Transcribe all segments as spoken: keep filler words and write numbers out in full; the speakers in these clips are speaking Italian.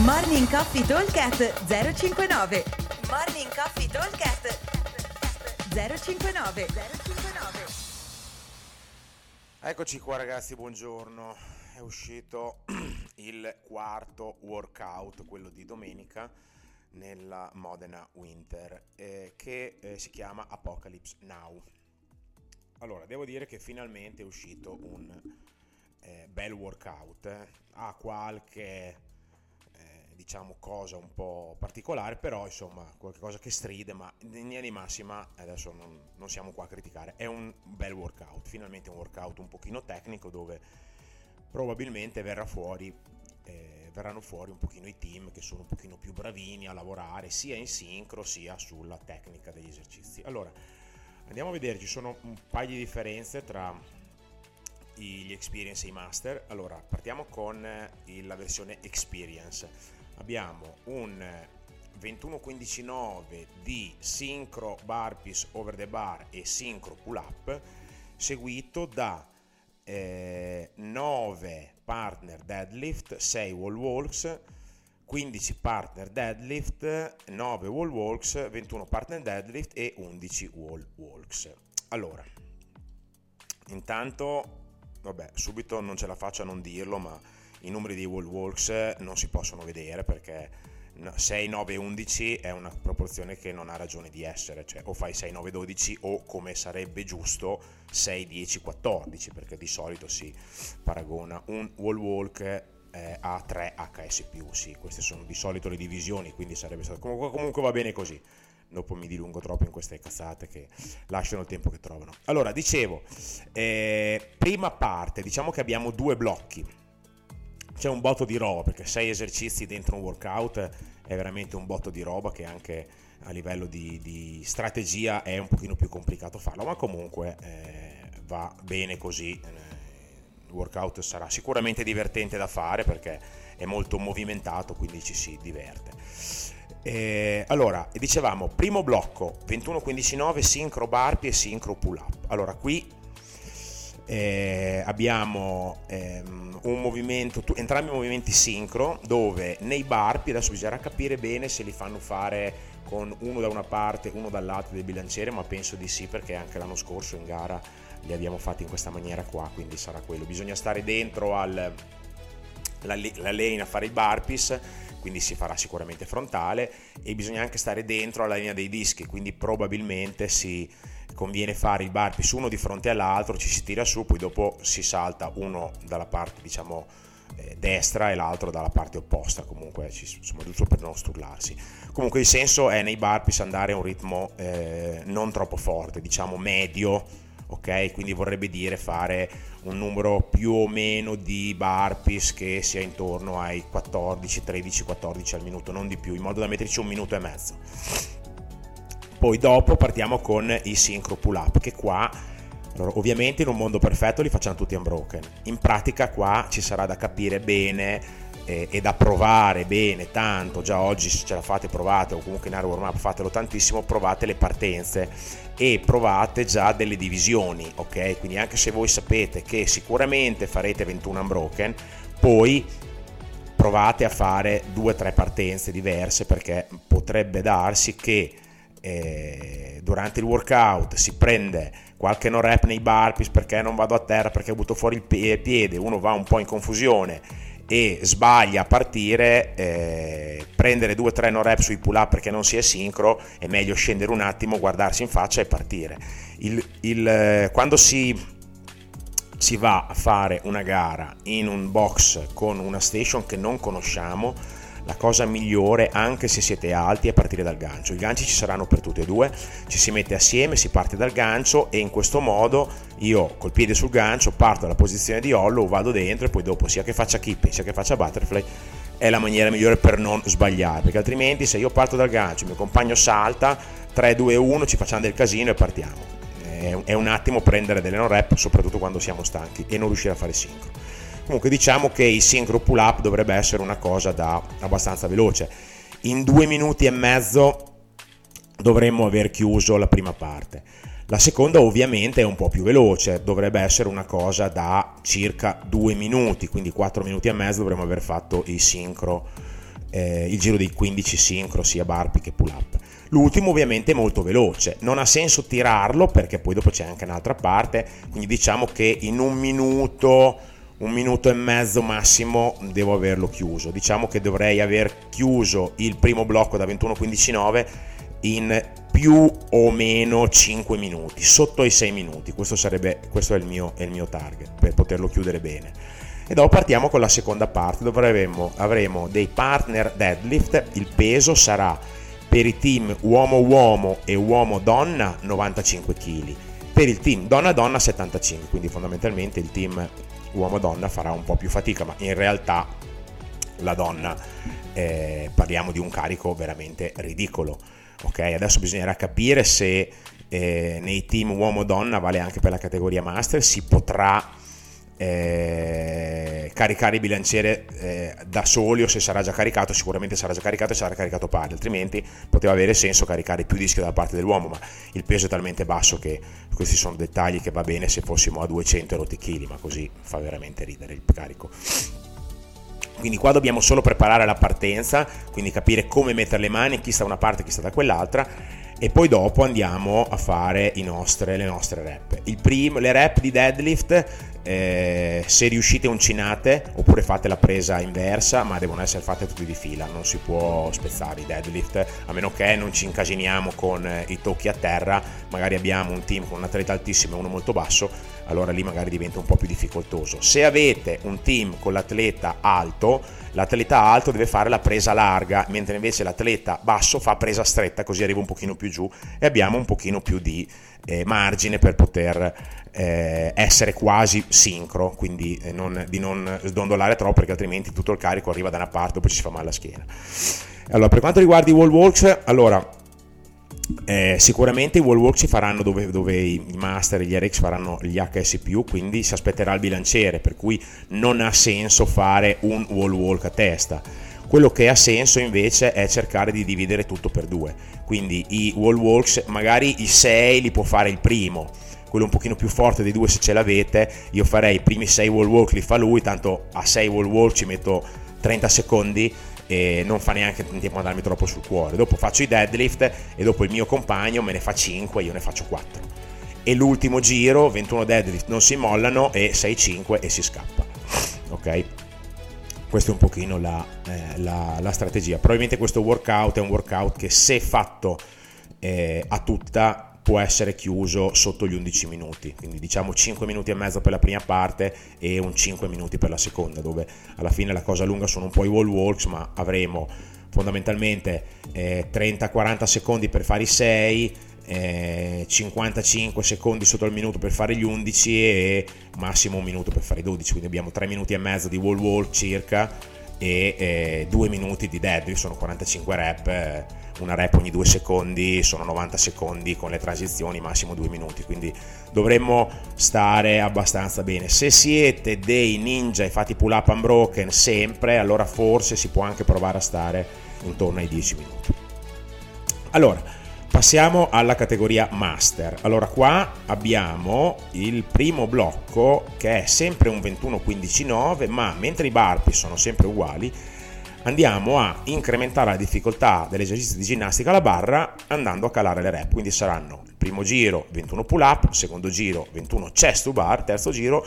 Morning Coffee Dolcecast zero cinquantanove. Morning Coffee Dolcecast zero cinquantanove. zero cinquantanove. Eccoci qua ragazzi, buongiorno. È uscito il quarto workout, quello di domenica, nella Modena Winter, eh, che eh, si chiama Apocalypse Now. Allora, devo dire che finalmente è uscito un eh, bel workout. Eh. Ha qualche... diciamo cosa un po' particolare, però insomma qualcosa che stride, ma in linea di massima adesso non, non siamo qua a criticare. È un bel workout, finalmente un workout un pochino tecnico, dove probabilmente verrà fuori eh, verranno fuori un pochino i team che sono un pochino più bravini a lavorare sia in sincro sia sulla tecnica degli esercizi. Allora andiamo a vedere, ci sono un paio di differenze tra gli experience e i master. Allora partiamo con la versione experience. Abbiamo un ventuno quindici nove di sincro burpees over the bar e sincro pull up, seguito da eh, nove partner deadlift, sei wall walks, quindici partner deadlift, nove wall walks, ventuno partner deadlift e undici wall walks. Allora, intanto vabbè, subito non ce la faccio a non dirlo, ma i numeri dei wall walks non si possono vedere perché sei nove undici è una proporzione che non ha ragione di essere, cioè o fai sei nove dodici o, come sarebbe giusto, sei dieci quattordici, perché di solito si paragona un wall walk eh, a tre H S più. Sì, queste sono di solito le divisioni, quindi sarebbe stato comunque, comunque va bene così. Dopo mi dilungo troppo in queste cazzate che lasciano il tempo che trovano. Allora, dicevo, eh, prima parte, diciamo che abbiamo due blocchi. C'è un botto di roba, perché sei esercizi dentro un workout è veramente un botto di roba, che anche a livello di, di strategia è un pochino più complicato farlo, ma comunque eh, va bene così. Il workout sarà sicuramente divertente da fare perché è molto movimentato, quindi ci si diverte. Eh, allora, dicevamo, primo blocco ventuno quindici nove sincro burpee e sincro pull up. Allora qui eh, abbiamo ehm, un movimento, tu, entrambi i movimenti sincro, dove nei burpee adesso bisognerà capire bene se li fanno fare con uno da una parte uno dall'altra del bilanciere, ma penso di sì, perché anche l'anno scorso in gara li abbiamo fatti in questa maniera qua, quindi sarà quello. Bisogna stare dentro al, la, la lane a fare i burpees, quindi si farà sicuramente frontale, e bisogna anche stare dentro alla linea dei dischi, quindi probabilmente si conviene fare il burpees uno di fronte all'altro, ci si tira su, poi dopo si salta uno dalla parte diciamo eh, destra e l'altro dalla parte opposta, comunque ci, insomma, giusto per non sturlarsi. Comunque il senso è nei burpees andare a un ritmo eh, non troppo forte, diciamo medio, ok? Quindi vorrebbe dire fare un numero più o meno di burpees che sia intorno ai quattordici, tredici, quattordici al minuto, non di più, in modo da metterci un minuto e mezzo. Poi dopo partiamo con i sincro pull up, che qua allora, ovviamente in un mondo perfetto li facciamo tutti unbroken, in pratica qua ci sarà da capire bene e, e da provare bene tanto. Già oggi, se ce la fate, provate, o comunque in area warm up fatelo tantissimo, provate le partenze e provate già delle divisioni, ok? Quindi anche se voi sapete che sicuramente farete ventuno unbroken, poi provate a fare due tre partenze diverse, perché potrebbe darsi che eh, durante il workout si prende qualche no rep nei burpees perché non vado a terra, perché butto fuori il piede, uno va un po' in confusione e sbaglia a partire, eh, prendere due tre no rep sui pull up perché non si è sincro, è meglio scendere un attimo, guardarsi in faccia e partire. Il, il, quando si, si va a fare una gara in un box con una station che non conosciamo, la cosa migliore, anche se siete alti, è partire dal gancio. I ganci ci saranno per tutti e due, ci si mette assieme, si parte dal gancio, e in questo modo io col piede sul gancio parto dalla posizione di hollow, vado dentro, e poi dopo sia che faccia kipping sia che faccia butterfly è la maniera migliore per non sbagliare, perché altrimenti se io parto dal gancio, il mio compagno salta, tre due uno, ci facciamo del casino e partiamo. È un attimo prendere delle non rep, soprattutto quando siamo stanchi e non riuscire a fare sincro. Comunque diciamo che il sincro pull up dovrebbe essere una cosa da abbastanza veloce. In due minuti e mezzo dovremmo aver chiuso la prima parte. La seconda ovviamente è un po' più veloce, dovrebbe essere una cosa da circa due minuti, quindi quattro minuti e mezzo dovremmo aver fatto il sincro eh, il giro dei quindici sincro, sia burpee che pull up. L'ultimo ovviamente è molto veloce, non ha senso tirarlo perché poi dopo c'è anche un'altra parte, quindi diciamo che in un minuto, un minuto e mezzo massimo devo averlo chiuso. Diciamo che dovrei aver chiuso il primo blocco da ventuno quindici nove in più o meno cinque minuti, sotto i sei minuti, questo sarebbe, questo è il mio, è il mio target per poterlo chiudere bene. E dopo partiamo con la seconda parte dove avremo, avremo dei partner deadlift. Il peso sarà per i team uomo-uomo e uomo-donna novantacinque chili, per il team donna-donna settantacinque, quindi fondamentalmente il team uomo-donna farà un po' più fatica, ma in realtà la donna, eh, parliamo di un carico veramente ridicolo. Ok, adesso bisognerà capire se eh, nei team uomo-donna, vale anche per la categoria master, si potrà Eh, caricare il bilanciere eh, da soli o se sarà già caricato. Sicuramente sarà già caricato e sarà caricato pari, altrimenti poteva avere senso caricare più dischi dalla parte dell'uomo, ma il peso è talmente basso che questi sono dettagli che va bene se fossimo a duecento rotti chili, ma così fa veramente ridere il carico. Quindi qua dobbiamo solo preparare la partenza, quindi capire come mettere le mani, chi sta da una parte, chi sta da quell'altra, e poi dopo andiamo a fare i nostre, le nostre rep. Il primo, le rep di deadlift, eh, se riuscite uncinate oppure fate la presa inversa, ma devono essere fatte tutte di fila, non si può spezzare i deadlift, a meno che non ci incasiniamo con i tocchi a terra, magari abbiamo un team con un atleta altissimo e uno molto basso, allora lì magari diventa un po' più difficoltoso. Se avete un team con l'atleta alto, l'atleta alto deve fare la presa larga, mentre invece l'atleta basso fa presa stretta, così arriva un pochino più giù e abbiamo un pochino più di eh, margine per poter eh, essere quasi sincro, quindi eh, non, di non sdondolare troppo, perché altrimenti tutto il carico arriva da una parte, dopo ci si fa male alla schiena. Allora, per quanto riguarda i wall walks, allora Eh, sicuramente i wall walk si faranno dove, dove i master e gli R X faranno gli H S più, quindi si aspetterà il bilanciere, per cui non ha senso fare un wall walk a testa. Quello che ha senso invece è cercare di dividere tutto per due, quindi i wall walks magari i sei li può fare il primo, quello un pochino più forte dei due se ce l'avete. Io farei i primi sei wall walk, li fa lui, tanto a sei wall walk ci metto trenta secondi e non fa neanche in tempo a darmi troppo sul cuore. Dopo faccio i deadlift e dopo il mio compagno me ne fa cinque, io ne faccio quattro, e l'ultimo giro ventuno deadlift non si mollano e sei cinque e si scappa. Ok, questa è un pochino la, eh, la, la strategia. Probabilmente questo workout è un workout che, se fatto eh, a tutta, può essere chiuso sotto gli undici minuti, quindi diciamo cinque minuti e mezzo per la prima parte e un cinque minuti per la seconda, dove alla fine la cosa lunga sono un po' i wall walks, ma avremo fondamentalmente eh, trenta quaranta secondi per fare i sei, eh, cinquantacinque secondi sotto il minuto per fare gli undici e massimo un minuto per fare i dodici, quindi abbiamo tre minuti e mezzo di wall walk circa e eh, due minuti di deadlift, sono quarantacinque rep, eh, una rep ogni due secondi, sono novanta secondi con le transizioni, massimo due minuti, quindi dovremmo stare abbastanza bene. Se siete dei ninja e fate pull up unbroken sempre, allora forse si può anche provare a stare intorno ai dieci minuti. Allora passiamo alla categoria master. Allora qua abbiamo il primo blocco che è sempre un ventuno quindici nove, ma mentre i burpee sono sempre uguali andiamo a incrementare la difficoltà dell'esercizio di ginnastica alla barra andando a calare le rep, quindi saranno il primo giro ventuno pull up, secondo giro ventuno chest to bar, terzo giro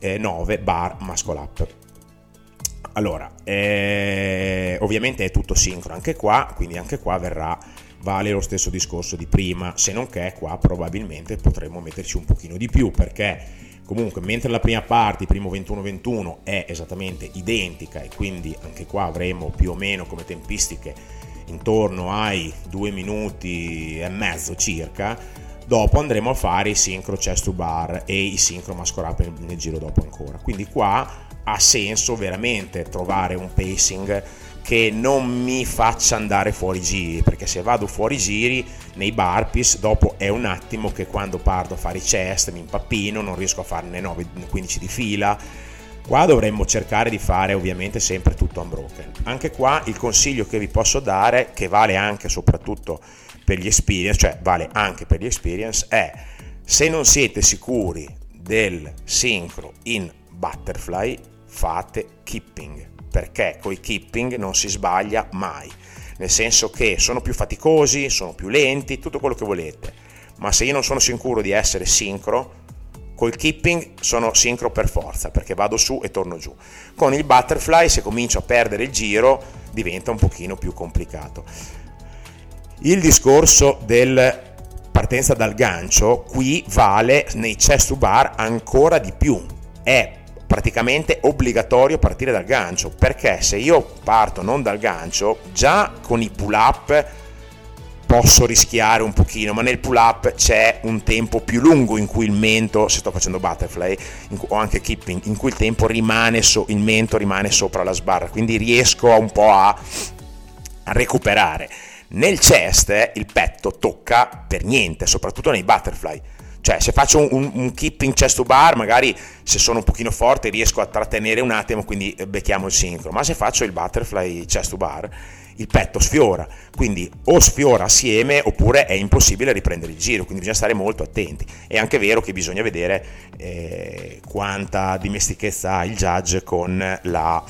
eh, nove bar muscle up. Allora eh, ovviamente è tutto sincro anche qua, quindi anche qua verrà vale lo stesso discorso di prima, se non che qua probabilmente potremmo metterci un pochino di più, perché comunque mentre la prima parte, il primo ventuno ventuno, è esattamente identica e quindi anche qua avremo più o meno come tempistiche intorno ai due minuti e mezzo circa, dopo andremo a fare i sincro chest to bar e i sincro muscle up nel, nel giro dopo ancora, quindi qua ha senso veramente trovare un pacing che non mi faccia andare fuori giri, perché se vado fuori giri nei burpees dopo è un attimo che quando parto a fare i chest mi impappino, non riesco a farne nove quindici di fila. Qua dovremmo cercare di fare ovviamente sempre tutto unbroken. Anche qua il consiglio che vi posso dare, che vale anche soprattutto per gli experience, cioè vale anche per gli experience, è se non siete sicuri del sincro in butterfly, fate keeping, perché coi keeping non si sbaglia mai, nel senso che sono più faticosi, sono più lenti, tutto quello che volete, ma se io non sono sicuro di essere sincro, col keeping sono sincro per forza, perché vado su e torno giù. Con il butterfly, se comincio a perdere il giro, diventa un pochino più complicato. Il discorso del partenza dal gancio qui vale nei chest to bar ancora di più, è praticamente obbligatorio partire dal gancio, perché se io parto non dal gancio, già con i pull up posso rischiare un pochino, ma nel pull up c'è un tempo più lungo in cui il mento, se sto facendo butterfly o anche keeping, in cui il tempo rimane so, il mento rimane sopra la sbarra, quindi riesco un po' a, a recuperare. Nel chest il petto tocca per niente, soprattutto nei butterfly. Cioè, se faccio un, un, un keeping chest to bar, magari se sono un pochino forte riesco a trattenere un attimo, quindi becchiamo il sincro, ma se faccio il butterfly chest to bar il petto sfiora, quindi o sfiora assieme oppure è impossibile riprendere il giro, quindi bisogna stare molto attenti. È anche vero che bisogna vedere eh, quanta dimestichezza ha il judge con la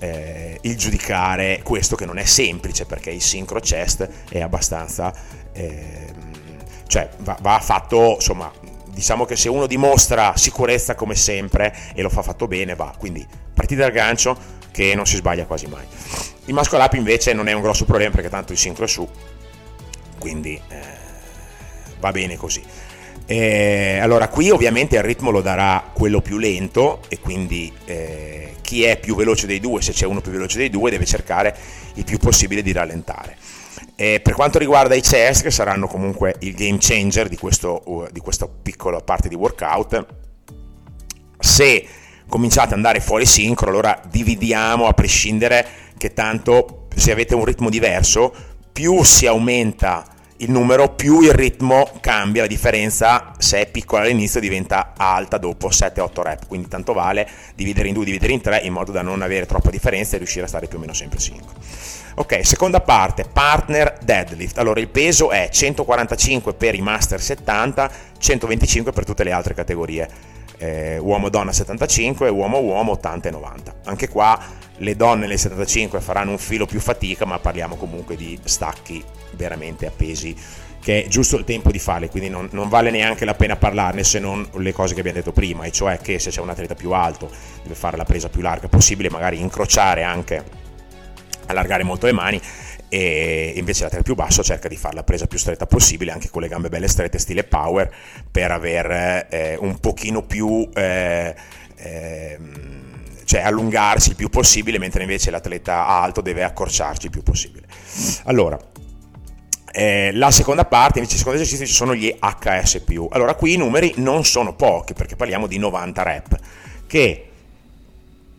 eh, il giudicare questo, che non è semplice, perché il sincro chest è abbastanza eh, cioè va, va fatto, insomma, diciamo che se uno dimostra sicurezza come sempre e lo fa fatto bene, va. Quindi partite dal gancio che non si sbaglia quasi mai. Il muscle up invece non è un grosso problema, perché tanto il sincro è su, quindi eh, va bene così. E allora qui ovviamente il ritmo lo darà quello più lento, e quindi eh, chi è più veloce dei due, se c'è uno più veloce dei due, deve cercare il più possibile di rallentare. E per quanto riguarda i chest, che saranno comunque il game changer di, questo, di questa piccola parte di workout, se cominciate ad andare fuori sincro, allora dividiamo, a prescindere che tanto se avete un ritmo diverso, più si aumenta il numero, più il ritmo cambia, la differenza se è piccola all'inizio diventa alta dopo sette otto rep, quindi tanto vale dividere in due, dividere in tre, in modo da non avere troppa differenza e riuscire a stare più o meno sempre sincro. Ok, seconda parte, partner deadlift. Allora il peso è centoquarantacinque per i master settanta, centoventicinque per tutte le altre categorie, eh, uomo donna settantacinque, uomo uomo ottanta e novanta. Anche qua le donne nel settantacinque faranno un filo più fatica, ma parliamo comunque di stacchi veramente appesi, che è giusto il tempo di farle, quindi non, non vale neanche la pena parlarne, se non le cose che abbiamo detto prima, e cioè che se c'è un atleta più alto deve fare la presa più larga possibile, magari incrociare, anche allargare molto le mani, e invece l'atleta più basso cerca di fare la presa più stretta possibile, anche con le gambe belle strette stile power, per aver eh, un pochino più eh, eh, cioè allungarsi il più possibile, mentre invece l'atleta alto deve accorciarsi il più possibile. Allora Eh, la seconda parte, invece il secondo esercizio, ci sono gli H S più. Allora qui i numeri non sono pochi, perché parliamo di novanta rep, che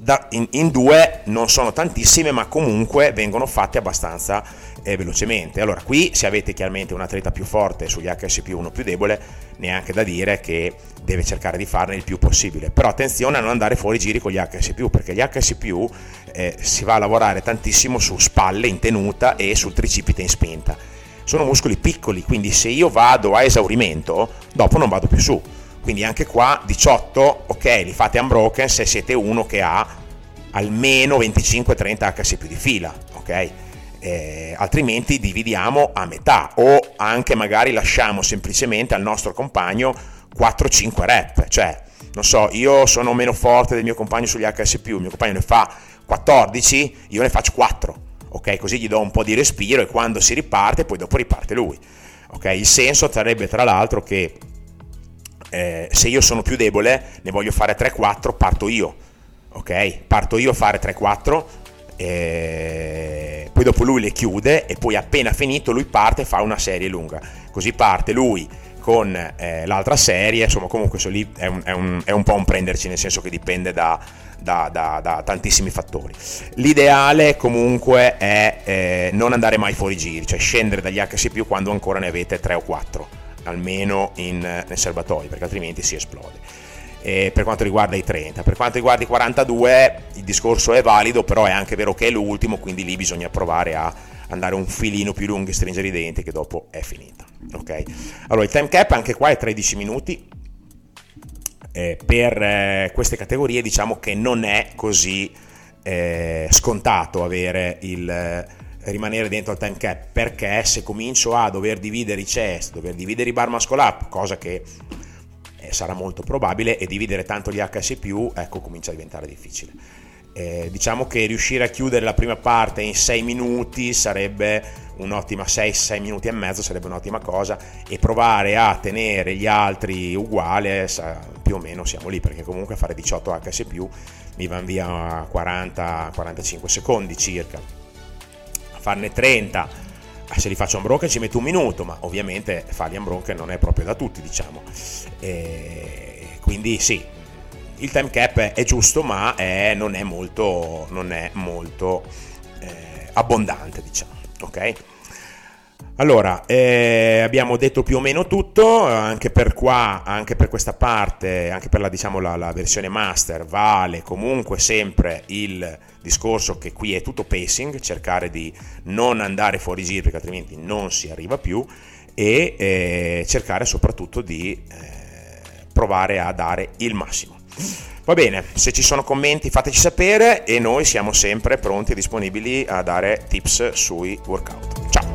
da, in, in due non sono tantissime, ma comunque vengono fatte abbastanza eh, velocemente. Allora qui, se avete chiaramente un atleta più forte sugli H S più, uno più debole, neanche da dire che deve cercare di farne il più possibile, però attenzione a non andare fuori giri con gli H S più, perché gli H S più eh, si va a lavorare tantissimo su spalle in tenuta e sul tricipite in spinta. Sono muscoli piccoli, quindi se io vado a esaurimento, dopo non vado più su. Quindi anche qua diciotto, ok, li fate unbroken se siete uno che ha almeno venticinque trenta H S più di fila, ok? Eh, altrimenti dividiamo a metà, o anche magari lasciamo semplicemente al nostro compagno quattro cinque rep. Cioè, non so, io sono meno forte del mio compagno sugli H S più, il mio compagno ne fa quattordici, io ne faccio quattro. Ok, così gli do un po' di respiro, e quando si riparte, poi dopo riparte lui. Ok, il senso sarebbe tra l'altro che eh, se io sono più debole, ne voglio fare tre quattro, parto io. Ok, parto io a fare tre quattro, eh, poi dopo lui le chiude, e poi appena finito lui parte e fa una serie lunga. Così parte lui con eh, l'altra serie, insomma, comunque so lì è un, è, un, è un po' un prenderci, nel senso che dipende da, da, da, da tantissimi fattori. L'ideale comunque è eh, non andare mai fuori giri, cioè scendere dagli H S più quando ancora ne avete tre o quattro, almeno in, nel serbatoio, perché altrimenti si esplode. E per quanto riguarda i trenta, per quanto riguarda i quarantadue, il discorso è valido, però è anche vero che è l'ultimo, quindi lì bisogna provare a andare un filino più lungo e stringere i denti, che dopo è finita. Ok, allora il time cap anche qua è tredici minuti, eh, per eh, queste categorie diciamo che non è così eh, scontato avere il eh, rimanere dentro al time cap, perché se comincio a dover dividere i chest, dover dividere i bar muscle up, cosa che eh, sarà molto probabile, e dividere tanto gli H S più, ecco, comincia a diventare difficile. Eh, diciamo che riuscire a chiudere la prima parte in sei minuti sarebbe un'ottima, sei minuti e mezzo sarebbe un'ottima cosa, e provare a tenere gli altri uguali, più o meno siamo lì, perché comunque fare diciotto H S più mi van via quaranta quarantacinque secondi circa, a farne trenta se li faccio unbroken ci metto un minuto, ma ovviamente farli unbroken non è proprio da tutti, diciamo. Eh, quindi sì, il time cap è giusto, ma è, non è molto, non è molto eh, abbondante, diciamo. Ok? Allora, eh, abbiamo detto più o meno tutto, anche per qua, anche per questa parte, anche per la, diciamo, la, la versione master, vale comunque sempre il discorso che qui è tutto pacing, cercare di non andare fuori giro perché altrimenti non si arriva più, e eh, cercare soprattutto di eh, provare a dare il massimo. Va bene, se ci sono commenti fateci sapere, e noi siamo sempre pronti e disponibili a dare tips sui workout. Ciao!